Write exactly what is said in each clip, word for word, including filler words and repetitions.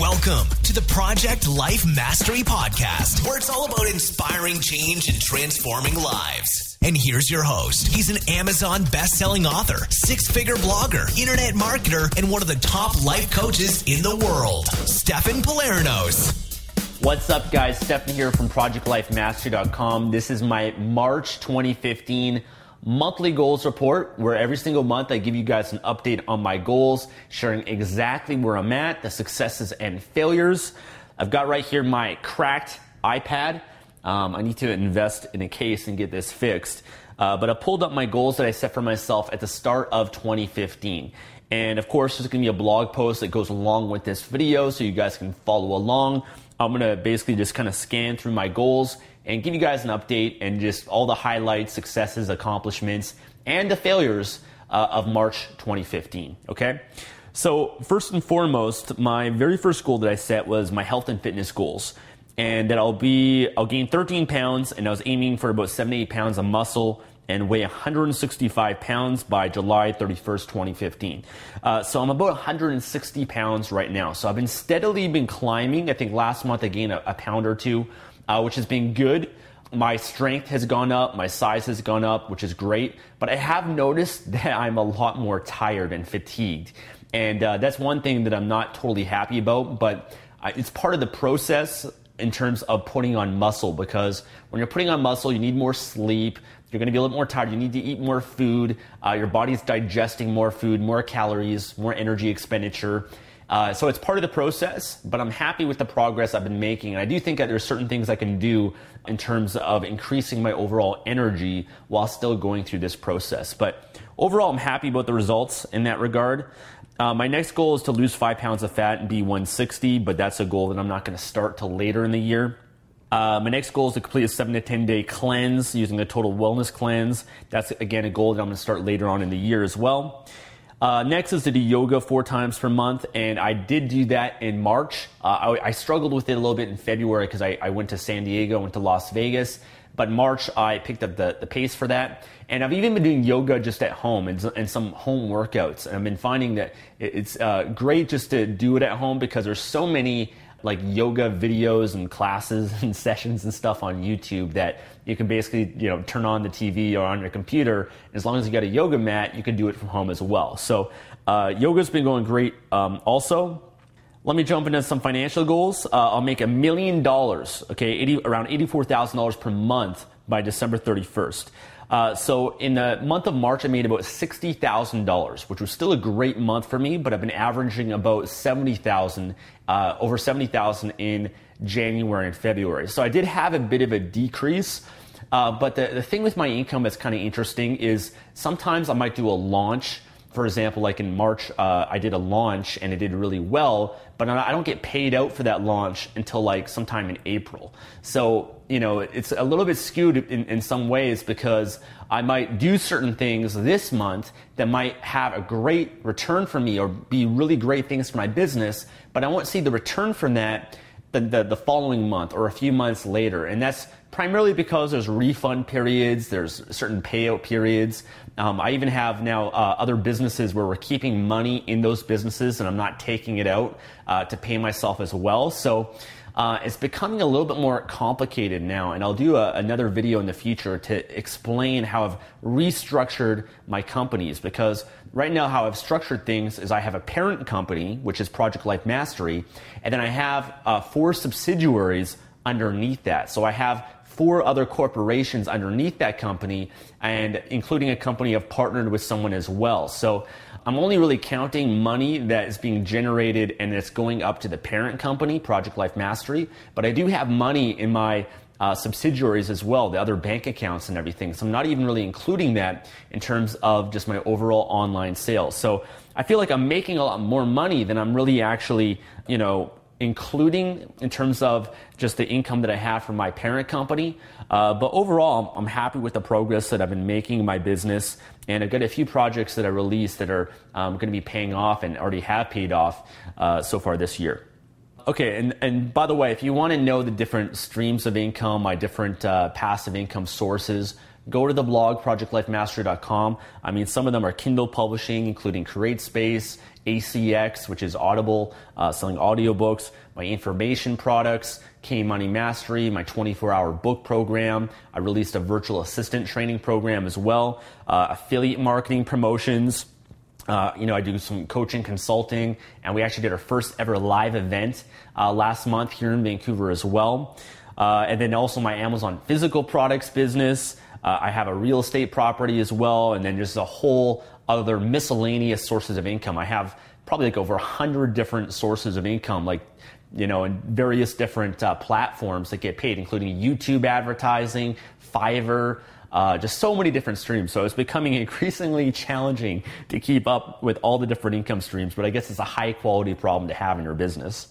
Welcome to the Project Life Mastery Podcast, where it's all about inspiring change and transforming lives. And here's your host. He's an Amazon best-selling author, six-figure blogger, internet marketer, and one of the top life coaches in the world, Stephan Pilarinos. What's up, guys? Stephan here from Project Life Mastery dot com. This is my March twenty fifteen monthly goals report, where every single month I give you guys an update on my goals, sharing exactly where I'm at, the successes and failures. I've got right here my cracked iPad. Um, I need to invest in a case and get this fixed. Uh, but I pulled up my goals that I set for myself at the start of twenty fifteen. And of course, there's going to be a blog post that goes along with this video so you guys can follow along. I'm going to basically just kind of scan through my goals and give you guys an update and just all the highlights, successes, accomplishments, and the failures uh, of March twenty fifteen, okay? So first and foremost, my very first goal that I set was my health and fitness goals, and that I'll be, I'll gain thirteen pounds, and I was aiming for about seventy-eight pounds of muscle and weigh one hundred sixty-five pounds by July thirty-first, twenty fifteen. Uh, so I'm about one hundred sixty pounds right now. So I've been steadily been climbing. I think last month I gained a, a pound or two, Uh, which has been good. My strength has gone up, my size has gone up, which is great. But I have noticed that I'm a lot more tired and fatigued. And uh, that's one thing that I'm not totally happy about, but uh, it's part of the process in terms of putting on muscle, because when you're putting on muscle, you need more sleep, you're gonna be a little more tired, you need to eat more food, uh, your body's digesting more food, more calories, more energy expenditure. Uh, so it's part of the process, but I'm happy with the progress I've been making. And I do think that there's certain things I can do in terms of increasing my overall energy while still going through this process. But overall, I'm happy about the results in that regard. Uh, my next goal is to lose five pounds of fat and be one sixty, but that's a goal that I'm not going to start till later in the year. Uh, my next goal is to complete a seven to ten day cleanse using a total wellness cleanse. That's, again, a goal that I'm going to start later on in the year as well. Uh, next is to do yoga four times per month, and I did do that in March. Uh, I, I struggled with it a little bit in February because I, I went to San Diego, went to Las Vegas, but March I picked up the, the pace for that. And I've even been doing yoga just at home and, and some home workouts, and I've been finding that it's uh, great just to do it at home because there's so many like yoga videos and classes and sessions and stuff on YouTube that you can basically, you know, turn on the T V or on your computer. As long as you got a yoga mat, you can do it from home as well. So uh, yoga's been going great um, also. Let me jump into some financial goals. Uh, I'll make a million dollars, okay, eighty, around eighty-four thousand dollars per month by December thirty-first. Uh, so in the month of March, I made about sixty thousand dollars, which was still a great month for me, but I've been averaging about seventy thousand dollars, uh, over seventy thousand dollars in January and February. So I did have a bit of a decrease, uh, but the, the thing with my income that's kind of interesting is sometimes I might do a launch. For example, like in March, uh, I did a launch and it did really well, but I don't get paid out for that launch until like sometime in April. So, you know, it's a little bit skewed in, in some ways because I might do certain things this month that might have a great return for me or be really great things for my business, but I won't see the return from that the, the, the following month or a few months later. And that's primarily because there's refund periods, there's certain payout periods. Um, I even have now uh, other businesses where we're keeping money in those businesses and I'm not taking it out uh, to pay myself as well. So uh, it's becoming a little bit more complicated now, and I'll do a, another video in the future to explain how I've restructured my companies, because right now how I've structured things is I have a parent company, which is Project Life Mastery, and then I have uh, four subsidiaries underneath that. So I have four other corporations underneath that company, and including a company I've partnered with someone as well. So I'm only really counting money that is being generated and it's going up to the parent company, Project Life Mastery, but I do have money in my uh, subsidiaries as well, the other bank accounts and everything. So I'm not even really including that in terms of just my overall online sales. So I feel like I'm making a lot more money than I'm really actually, you know, including in terms of just the income that I have from my parent company. Uh, but overall, I'm happy with the progress that I've been making in my business. And I've got a few projects that I released that are um, going to be paying off and already have paid off uh, so far this year. Okay, and, and by the way, if you want to know the different streams of income, my different uh, passive income sources, go to the blog, project life mastery dot com. I mean, some of them are Kindle publishing, including CreateSpace, A C X, which is Audible, uh, selling audiobooks, my information products, K Money Mastery, my twenty-four hour book program. I released a virtual assistant training program as well, uh, affiliate marketing promotions. Uh, you know, I do some coaching, consulting, and we actually did our first ever live event uh, last month here in Vancouver as well. Uh, and then also my Amazon physical products business. Uh, I have a real estate property as well, and then just a whole other miscellaneous sources of income. I have probably like over one hundred different sources of income, like, you know, in various different uh, platforms that get paid, including YouTube advertising, Fiverr, uh, just so many different streams. So it's becoming increasingly challenging to keep up with all the different income streams, but I guess it's a high quality problem to have in your business.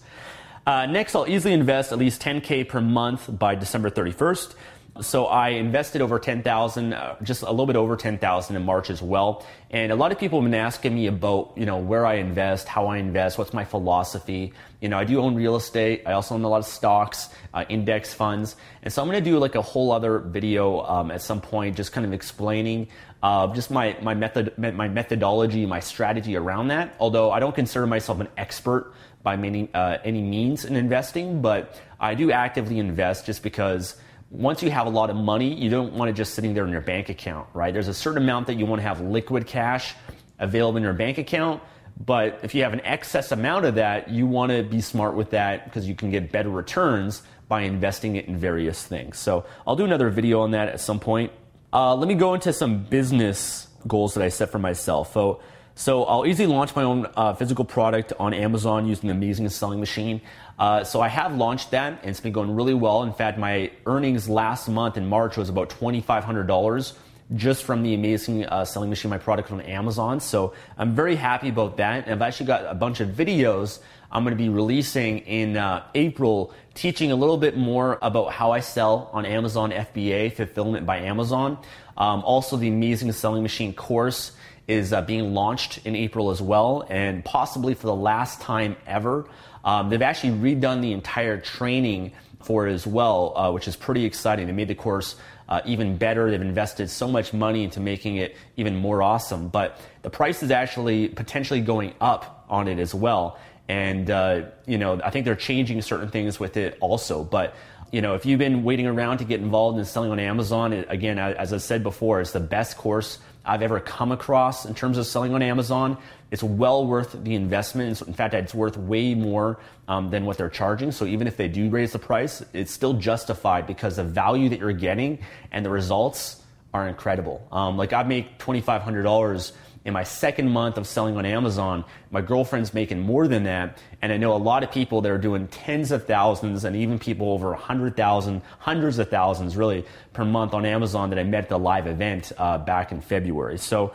Uh, next, I'll easily invest at least ten K per month by December thirty-first. So I invested over ten thousand, uh, just a little bit over ten thousand in March as well. And a lot of people have been asking me about, you know, where I invest, how I invest, what's my philosophy. You know, I do own real estate. I also own a lot of stocks, uh, index funds. And so I'm going to do like a whole other video um, at some point, just kind of explaining uh, just my my method, my methodology, my strategy around that. Although I don't consider myself an expert by many uh, any means in investing, but I do actively invest just because. Once you have a lot of money, you don't want it just sitting there in your bank account, right? There's a certain amount that you want to have liquid cash available in your bank account. But if you have an excess amount of that, you want to be smart with that because you can get better returns by investing it in various things. So I'll do another video on that at some point. Uh, let me go into some business goals that I set for myself. So, so I'll easily launch my own uh, physical product on Amazon using the Amazing Selling Machine. Uh, so I have launched that, and it's been going really well. In fact, my earnings last month in March was about twenty-five hundred dollars just from the Amazing uh, Selling Machine, my product on Amazon. So I'm very happy about that. And I've actually got a bunch of videos I'm going to be releasing in uh, April, teaching a little bit more about how I sell on Amazon F B A, Fulfillment by Amazon. Um, also, the Amazing Selling Machine course is uh, being launched in April as well, and possibly for the last time ever. Um, they've actually redone the entire training for it as well, uh, which is pretty exciting. They made the course uh, even better. They've invested so much money into making it even more awesome. But the price is actually potentially going up on it as well. And, uh, you know, I think they're changing certain things with it also. But, you know, if you've been waiting around to get involved in selling on Amazon, it, again, as I said before, it's the best course I've ever come across in terms of selling on Amazon. It's well worth the investment. In fact, it's worth way more um, than what they're charging. So even if they do raise the price, it's still justified because the value that you're getting and the results are incredible. Um, like I make twenty-five hundred dollars in my second month of selling on Amazon. My girlfriend's making more than that. And I know a lot of people that are doing tens of thousands and even people over one hundred thousand, hundreds of thousands really per month on Amazon that I met at the live event uh, back in February. So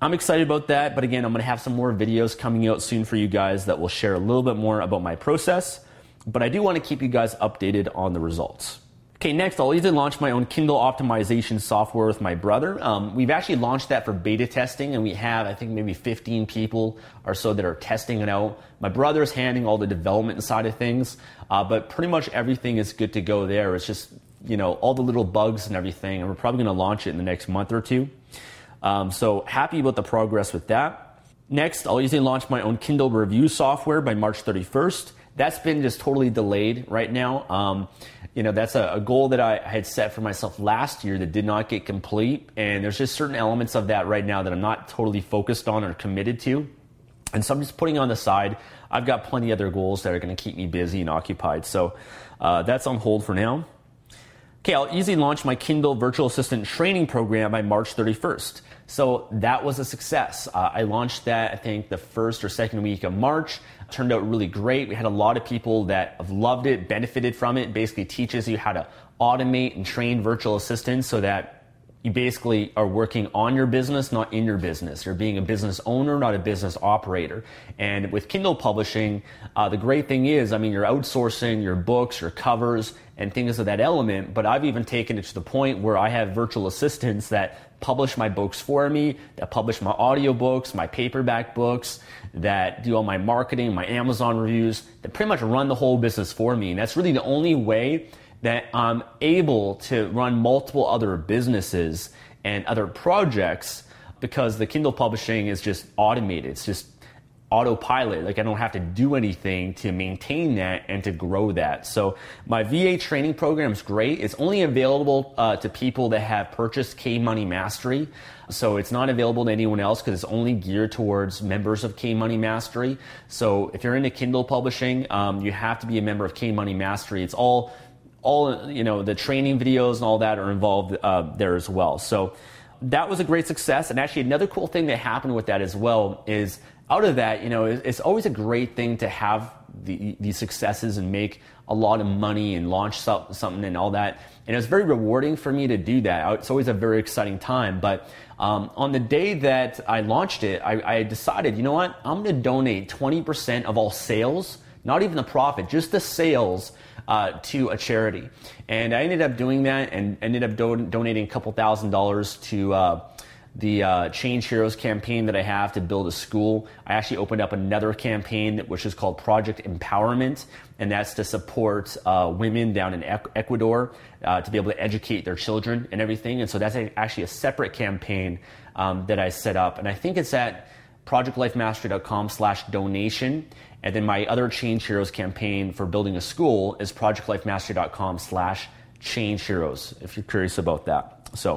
I'm excited about that. But again, I'm going to have some more videos coming out soon for you guys that will share a little bit more about my process. But I do want to keep you guys updated on the results. Okay, next, I'll either launch my own Kindle optimization software with my brother. Um, we've actually launched that for beta testing, and we have, I think, maybe fifteen people or so that are testing it out. My brother's handling all the development side of things, uh, but pretty much everything is good to go there. It's just, you know, all the little bugs and everything, and we're probably going to launch it in the next month or two. Um, so happy about the progress with that. Next, I'll easily launch my own Kindle review software by March thirty-first. That's been just totally delayed right now. Um, you know, that's a, a goal that I had set for myself last year that did not get complete. And there's just certain elements of that right now that I'm not totally focused on or committed to. And so I'm just putting on the side. I've got plenty of other goals that are going to keep me busy and occupied. So uh, that's on hold for now. Okay, I'll easily launch my Kindle virtual assistant training program by March thirty-first. So that was a success. Uh, I launched that, I think, the first or second week of March. It turned out really great. We had a lot of people that have loved it, benefited from it. It basically teaches you how to automate and train virtual assistants so that you basically are working on your business, not in your business. You're being a business owner, not a business operator. And with Kindle publishing, uh, the great thing is, I mean, you're outsourcing your books, your covers, and things of that element, but I've even taken it to the point where I have virtual assistants that publish my books for me, that publish my audiobooks, my paperback books, that do all my marketing, my Amazon reviews, that pretty much run the whole business for me. And that's really the only way that I'm able to run multiple other businesses and other projects, because the Kindle publishing is just automated. It's just autopilot. Like, I don't have to do anything to maintain that and to grow that. So my V A training program is great. It's only available uh, to people that have purchased K Money Mastery. So it's not available to anyone else because it's only geared towards members of K Money Mastery. So if you're into Kindle publishing, um, you have to be a member of K Money Mastery. It's all All, you know, the training videos and all that are involved uh, there as well. So that was a great success. And actually another cool thing that happened with that as well is out of that, you know, it's always a great thing to have the, the successes and make a lot of money and launch something and all that. And it was very rewarding for me to do that. It's always a very exciting time. But um, on the day that I launched it, I, I decided, you know what, I'm going to donate twenty percent of all sales, not even the profit, just the sales, Uh, to a charity. And I ended up doing that and ended up do- donating a couple thousand dollars to uh, the uh, Change Heroes campaign that I have to build a school. I actually opened up another campaign which is called Project Empowerment, and that's to support uh, women down in Ecuador uh, to be able to educate their children and everything. And so that's a, actually a separate campaign um, that I set up, and I think it's at project life mastery dot com slash donation. And then my other Change Heroes campaign for building a school is project life mastery dot com slash change heroes, if you're curious about that. So,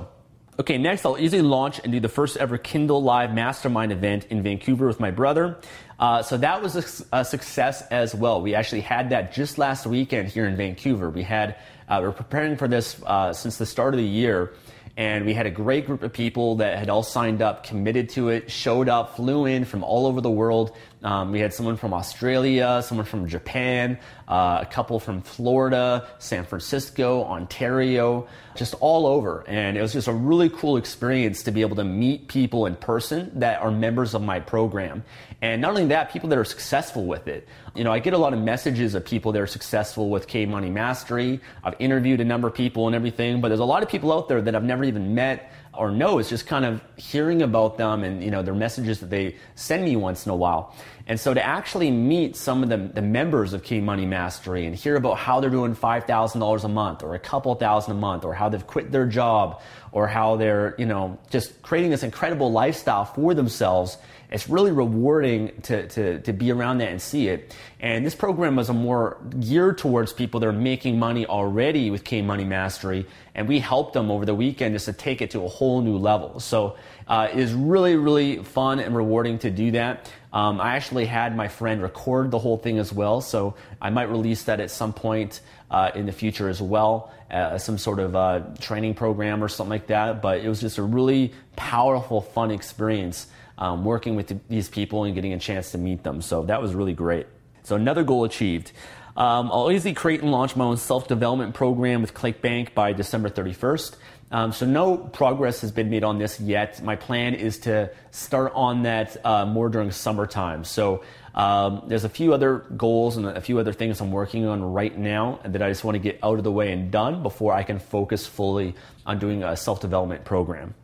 okay, next I'll easily launch and do the first ever Kindle Live Mastermind event in Vancouver with my brother. Uh, so that was a, a success as well. We actually had that just last weekend here in Vancouver. We had, uh, we were preparing for this uh, since the start of the year. And we had a great group of people that had all signed up, committed to it, showed up, flew in from all over the world. Um, we had someone from Australia, someone from Japan, uh, a couple from Florida, San Francisco, Ontario, just all over. And it was just a really cool experience to be able to meet people in person that are members of my program. And not only that, people that are successful with it. You know, I get a lot of messages of people that are successful with K Money Mastery. I've interviewed a number of people and everything, but there's a lot of people out there that I've never even met or know. It's just kind of hearing about them and, you know, their messages that they send me once in a while. And so to actually meet some of the, the members of K Money Mastery and hear about how they're doing five thousand dollars a month or a couple thousand a month, or how they've quit their job, or how they're, you know, just creating this incredible lifestyle for themselves, it's really rewarding to, to, to be around that and see it. And this program was a more geared towards people that are making money already with K Money Mastery. And we helped them over the weekend just to take it to a whole new level. So uh, it is really, really fun and rewarding to do that. Um, I actually had my friend record the whole thing as well. So I might release that at some point uh, in the future as well. Uh, some sort of uh, training program or something like that. But it was just a really powerful, fun experience. Um, working with the, these people and getting a chance to meet them. So that was really great. So another goal achieved. Um, I'll easily create and launch my own self-development program with ClickBank by December thirty-first. Um, so no progress has been made on this yet. My plan is to start on that uh, more during summertime. So um, there's a few other goals and a few other things I'm working on right now that I just want to get out of the way and done before I can focus fully on doing a self-development program.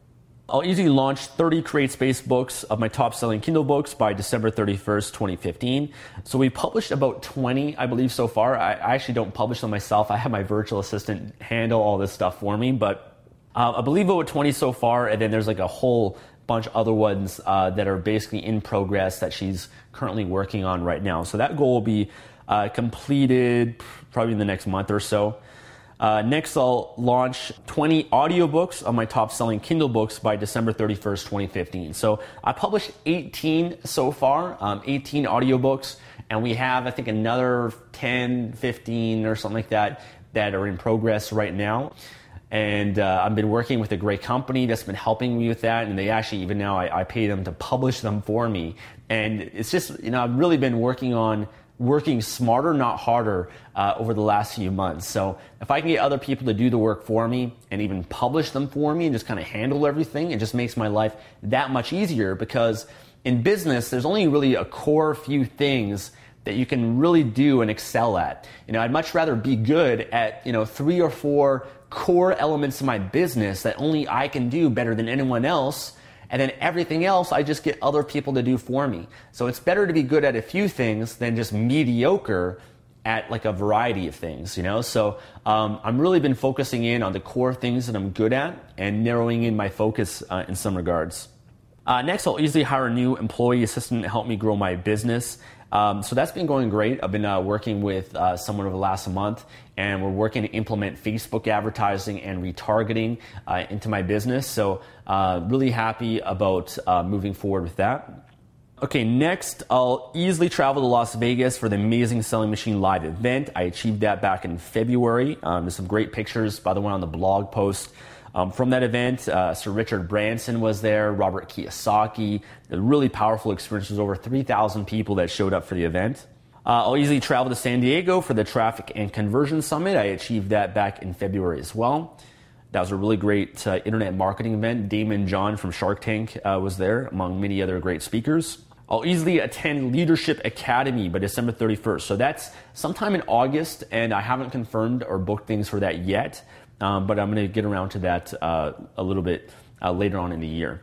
I'll easily launch thirty CreateSpace books of my top-selling Kindle books by December thirty-first, twenty fifteen. So we published about twenty, I believe, so far. I, I actually don't publish them myself. I have my virtual assistant handle all this stuff for me, but uh, I believe about twenty so far, and then there's like a whole bunch of other ones uh, that are basically in progress that she's currently working on right now. So that goal will be uh, completed probably in the next month or so. Uh, next, I'll launch twenty audiobooks of my top-selling Kindle books by December thirty-first, twenty fifteen. So I published eighteen so far, um, eighteen audiobooks, and we have, I think, another ten, fifteen or something like that that are in progress right now. And uh, I've been working with a great company that's been helping me with that. And they actually, even now, I, I pay them to publish them for me. And it's just, you know, I've really been working on working smarter, not harder, uh, over the last few months. So if I can get other people to do the work for me and even publish them for me and just kind of handle everything, it just makes my life that much easier, because in business, there's only really a core few things that you can really do and excel at. You know, I'd much rather be good at, you know, three or four core elements of my business that only I can do better than anyone else, and then everything else I just get other people to do for me. So it's better to be good at a few things than just mediocre at like a variety of things, you know? So um, I'm really been focusing in on the core things that I'm good at and narrowing in my focus uh, in some regards. Uh, next, I'll easily hire a new employee assistant to help me grow my business. Um, so that's been going great. I've been uh, working with uh, someone over the last month, and we're working to implement Facebook advertising and retargeting uh, into my business. So uh, really happy about uh, moving forward with that. Okay, next, I'll easily travel to Las Vegas for the Amazing Selling Machine live event. I achieved that back in February. Um, there's some great pictures, by the way, on the blog post. Um, from that event, uh, Sir Richard Branson was there, Robert Kiyosaki, a really powerful experience. There was over three thousand people that showed up for the event. Uh, I'll easily travel to San Diego for the Traffic and Conversion Summit. I achieved that back in February as well. That was a really great uh, internet marketing event. Daymond John from Shark Tank uh, was there, among many other great speakers. I'll easily attend Leadership Academy by December thirty-first. So that's sometime in August, and I haven't confirmed or booked things for that yet. Um, but I'm going to get around to that uh, a little bit uh, later on in the year.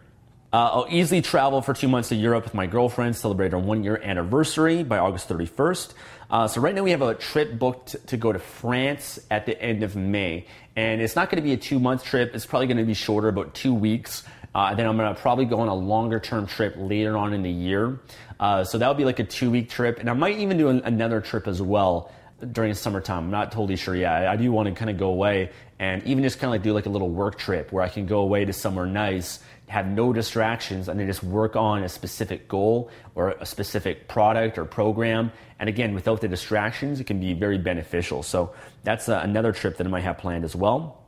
Uh, I'll easily travel for two months to Europe with my girlfriend, celebrate our one-year anniversary by August thirty-first. Uh, so right now we have a trip booked to go to France at the end of May. And it's not going to be a two-month trip. It's probably going to be shorter, about two weeks. Uh, then I'm going to probably go on a longer-term trip later on in the year. Uh, so that would be like a two-week trip. And I might even do an, another trip as well during summertime. I'm not totally sure yet. I, I do want to kind of go away and even just kind of like do like a little work trip where I can go away to somewhere nice, have no distractions, and then just work on a specific goal or a specific product or program. And again, without the distractions, it can be very beneficial. So that's uh, another trip that I might have planned as well.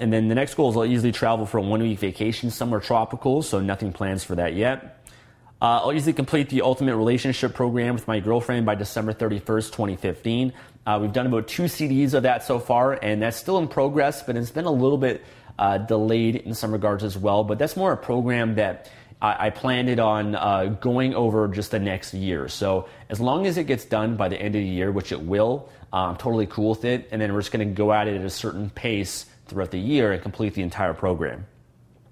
And then the next goal is I'll easily travel for a one-week vacation, somewhere tropical, so nothing plans for that yet. Uh, I'll usually complete the Ultimate Relationship Program with my girlfriend by December thirty-first, twenty fifteen. Uh, we've done about two C Ds of that so far, and that's still in progress, but it's been a little bit uh, delayed in some regards as well. But that's more a program that I, I planned it on uh, going over just the next year. So as long as it gets done by the end of the year, which it will, I'm totally cool with it. And then we're just going to go at it at a certain pace throughout the year and complete the entire program.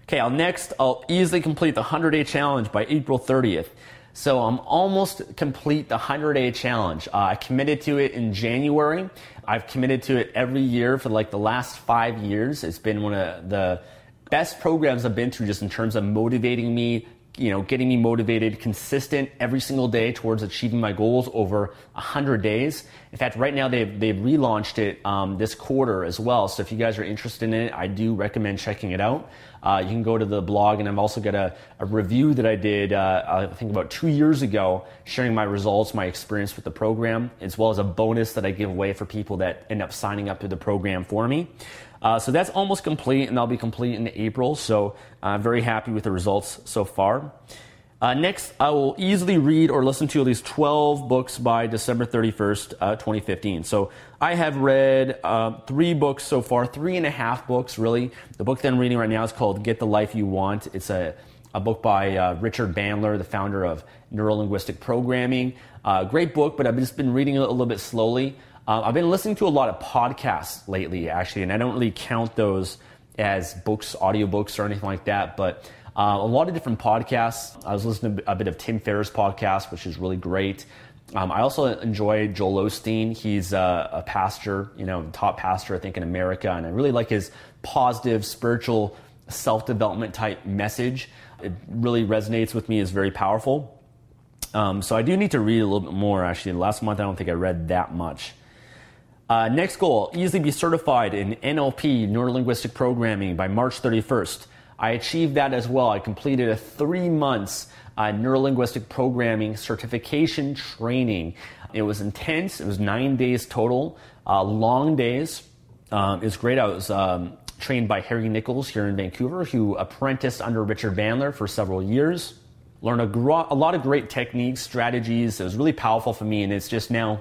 Okay, I'll next, I'll easily complete the one hundred-day challenge by April thirtieth. So I'm almost complete the one hundred-day challenge. Uh, I committed to it in January. I've committed to it every year for like the last five years. It's been one of the best programs I've been through just in terms of motivating me, you know, getting me motivated, consistent every single day towards achieving my goals over one hundred days. In fact, right now they've, they've relaunched it um, this quarter as well. So if you guys are interested in it, I do recommend checking it out. Uh, you can go to the blog, and I've also got a, a review that I did, uh, I think about two years ago, sharing my results, my experience with the program, as well as a bonus that I give away for people that end up signing up to the program for me. Uh, so that's almost complete, and I'll be complete in April. So I'm very happy with the results so far. Uh, next, I will easily read or listen to at least twelve books by December thirty-first, uh, twenty fifteen. So I have read uh, three books so far, three and a half books, really. The book that I'm reading right now is called Get the Life You Want. It's a, a book by uh, Richard Bandler, the founder of Neuro-Linguistic Programming. Uh, great book, but I've just been reading it a little bit slowly. Uh, I've been listening to a lot of podcasts lately, actually, and I don't really count those as books, audiobooks, or anything like that, but uh, a lot of different podcasts. I was listening to a bit of Tim Ferriss' podcast, which is really great. Um, I also enjoy Joel Osteen. He's a, a pastor, you know, top pastor, I think, in America, and I really like his positive, spiritual, self-development type message. It really resonates with me. It's very powerful. Um, so I do need to read a little bit more, actually. Last month, I don't think I read that much. Uh, next goal, easily be certified in N L P, Neuro-Linguistic Programming, by March thirty-first. I achieved that as well. I completed a three months uh, Neuro-Linguistic Programming certification training. It was intense. It was nine days total, uh, long days. Um, it was great. I was um, trained by Harry Nichols here in Vancouver, who apprenticed under Richard Bandler for several years. learn a, gro- a lot of great techniques, strategies. It was really powerful for me, and it's just now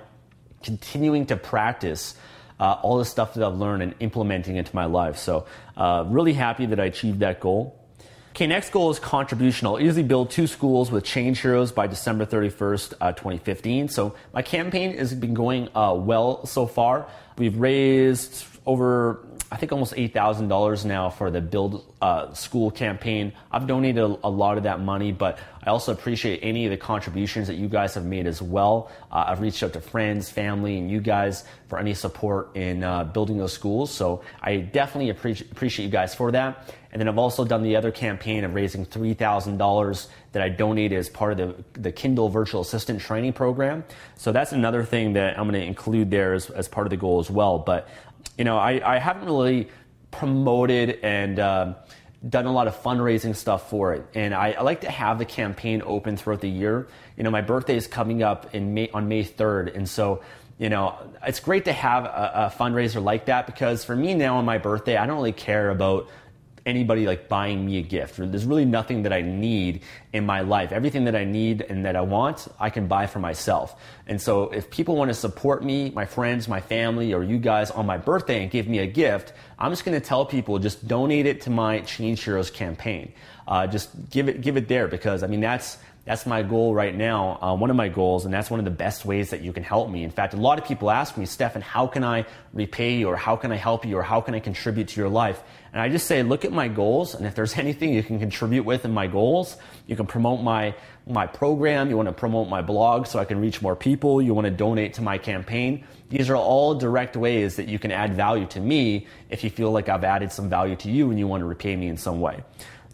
continuing to practice uh, all the stuff that I've learned and implementing into my life. So uh, really happy that I achieved that goal. Okay, next goal is contribution. I'll easily build two schools with Change Heroes by December thirty-first, uh, twenty fifteen. So my campaign has been going uh, well so far. We've raised over, I think, almost eight thousand dollars now for the build uh, school campaign. I've donated a, a lot of that money, but I also appreciate any of the contributions that you guys have made as well. Uh, I've reached out to friends, family, and you guys for any support in uh, building those schools. So I definitely appreciate appreciate you guys for that. And then I've also done the other campaign of raising three thousand dollars that I donated as part of the, the Kindle virtual assistant training program. So that's another thing that I'm going to include there as, as part of the goal as well. But, you know, I, I haven't really promoted and uh, done a lot of fundraising stuff for it. And I, I like to have the campaign open throughout the year. You know, my birthday is coming up in May, on May third. And so, you know, it's great to have a, a fundraiser like that, because for me now on my birthday, I don't really care about anybody like buying me a gift. There's really nothing that I need in my life. Everything that I need and that I want, I can buy for myself. And so if people want to support me, my friends, my family, or you guys on my birthday and give me a gift, I'm just going to tell people, just donate it to my Change Heroes campaign. Uh, just give it, give it there, because I mean, that's, that's my goal right now, uh, one of my goals, and that's one of the best ways that you can help me. In fact, a lot of people ask me, Stephan, how can I repay you, or how can I help you, or how can I contribute to your life? And I just say, look at my goals, and if there's anything you can contribute with in my goals, you can promote my my program, you want to promote my blog so I can reach more people, you want to donate to my campaign. These are all direct ways that you can add value to me if you feel like I've added some value to you and you want to repay me in some way.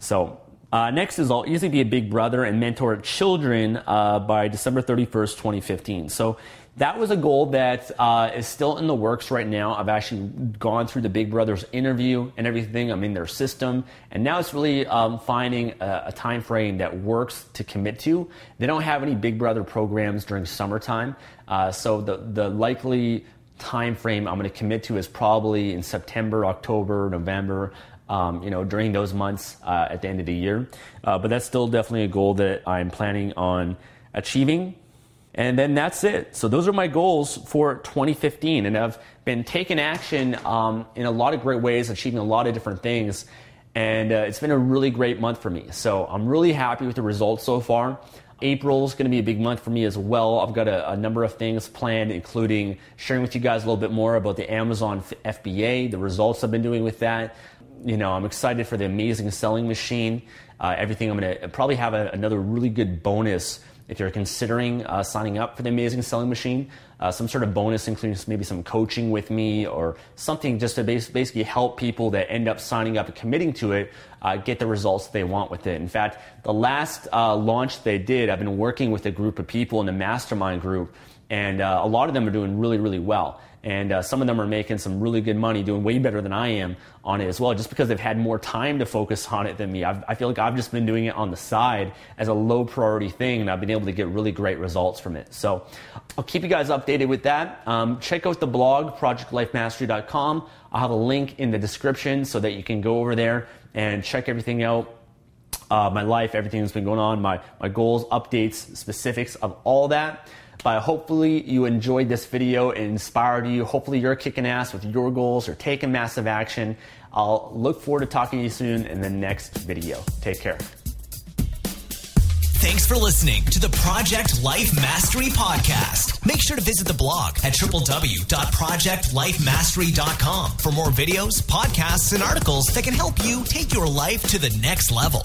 So Uh, next is I'll easily be a big brother and mentor children uh, by December thirty-first, twenty fifteen. So that was a goal that uh, is still in the works right now. I've actually gone through the Big Brothers interview and everything. I'm in their system. And now it's really um, finding a, a time frame that works to commit to. They don't have any Big Brother programs during summertime. Uh, so the, the likely time frame I'm going to commit to is probably in September, October, November, Um, you know, during those months uh, at the end of the year. Uh, but that's still definitely a goal that I'm planning on achieving. And then that's it. So those are my goals for twenty fifteen. And I've been taking action um, in a lot of great ways, achieving a lot of different things. And uh, it's been a really great month for me. So I'm really happy with the results so far. April is going to be a big month for me as well. I've got a, a number of things planned, including sharing with you guys a little bit more about the Amazon F B A, the results I've been doing with that. You know, I'm excited for the Amazing Selling Machine. Uh, everything I'm going to probably have a, another really good bonus if you're considering uh, signing up for the Amazing Selling Machine. Uh, some sort of bonus, including maybe some coaching with me or something, just to bas- basically help people that end up signing up and committing to it uh, get the results they want with it. In fact, the last uh, launch they did, I've been working with a group of people in a mastermind group, and uh, a lot of them are doing really, really well. And uh, some of them are making some really good money, doing way better than I am on it as well, just because they've had more time to focus on it than me. I've, I feel like I've just been doing it on the side as a low priority thing, and I've been able to get really great results from it. So I'll keep you guys updated with that. Um, check out the blog, project life mastery dot com. I'll have a link in the description so that you can go over there and check everything out. Uh, my life, everything that's been going on, my, my goals, updates, specifics of all that. But hopefully you enjoyed this video and inspired you. Hopefully you're kicking ass with your goals or taking massive action. I'll look forward to talking to you soon in the next video. Take care. Thanks for listening to the Project Life Mastery Podcast. Make sure to visit the blog at w w w dot project life mastery dot com for more videos, podcasts, and articles that can help you take your life to the next level.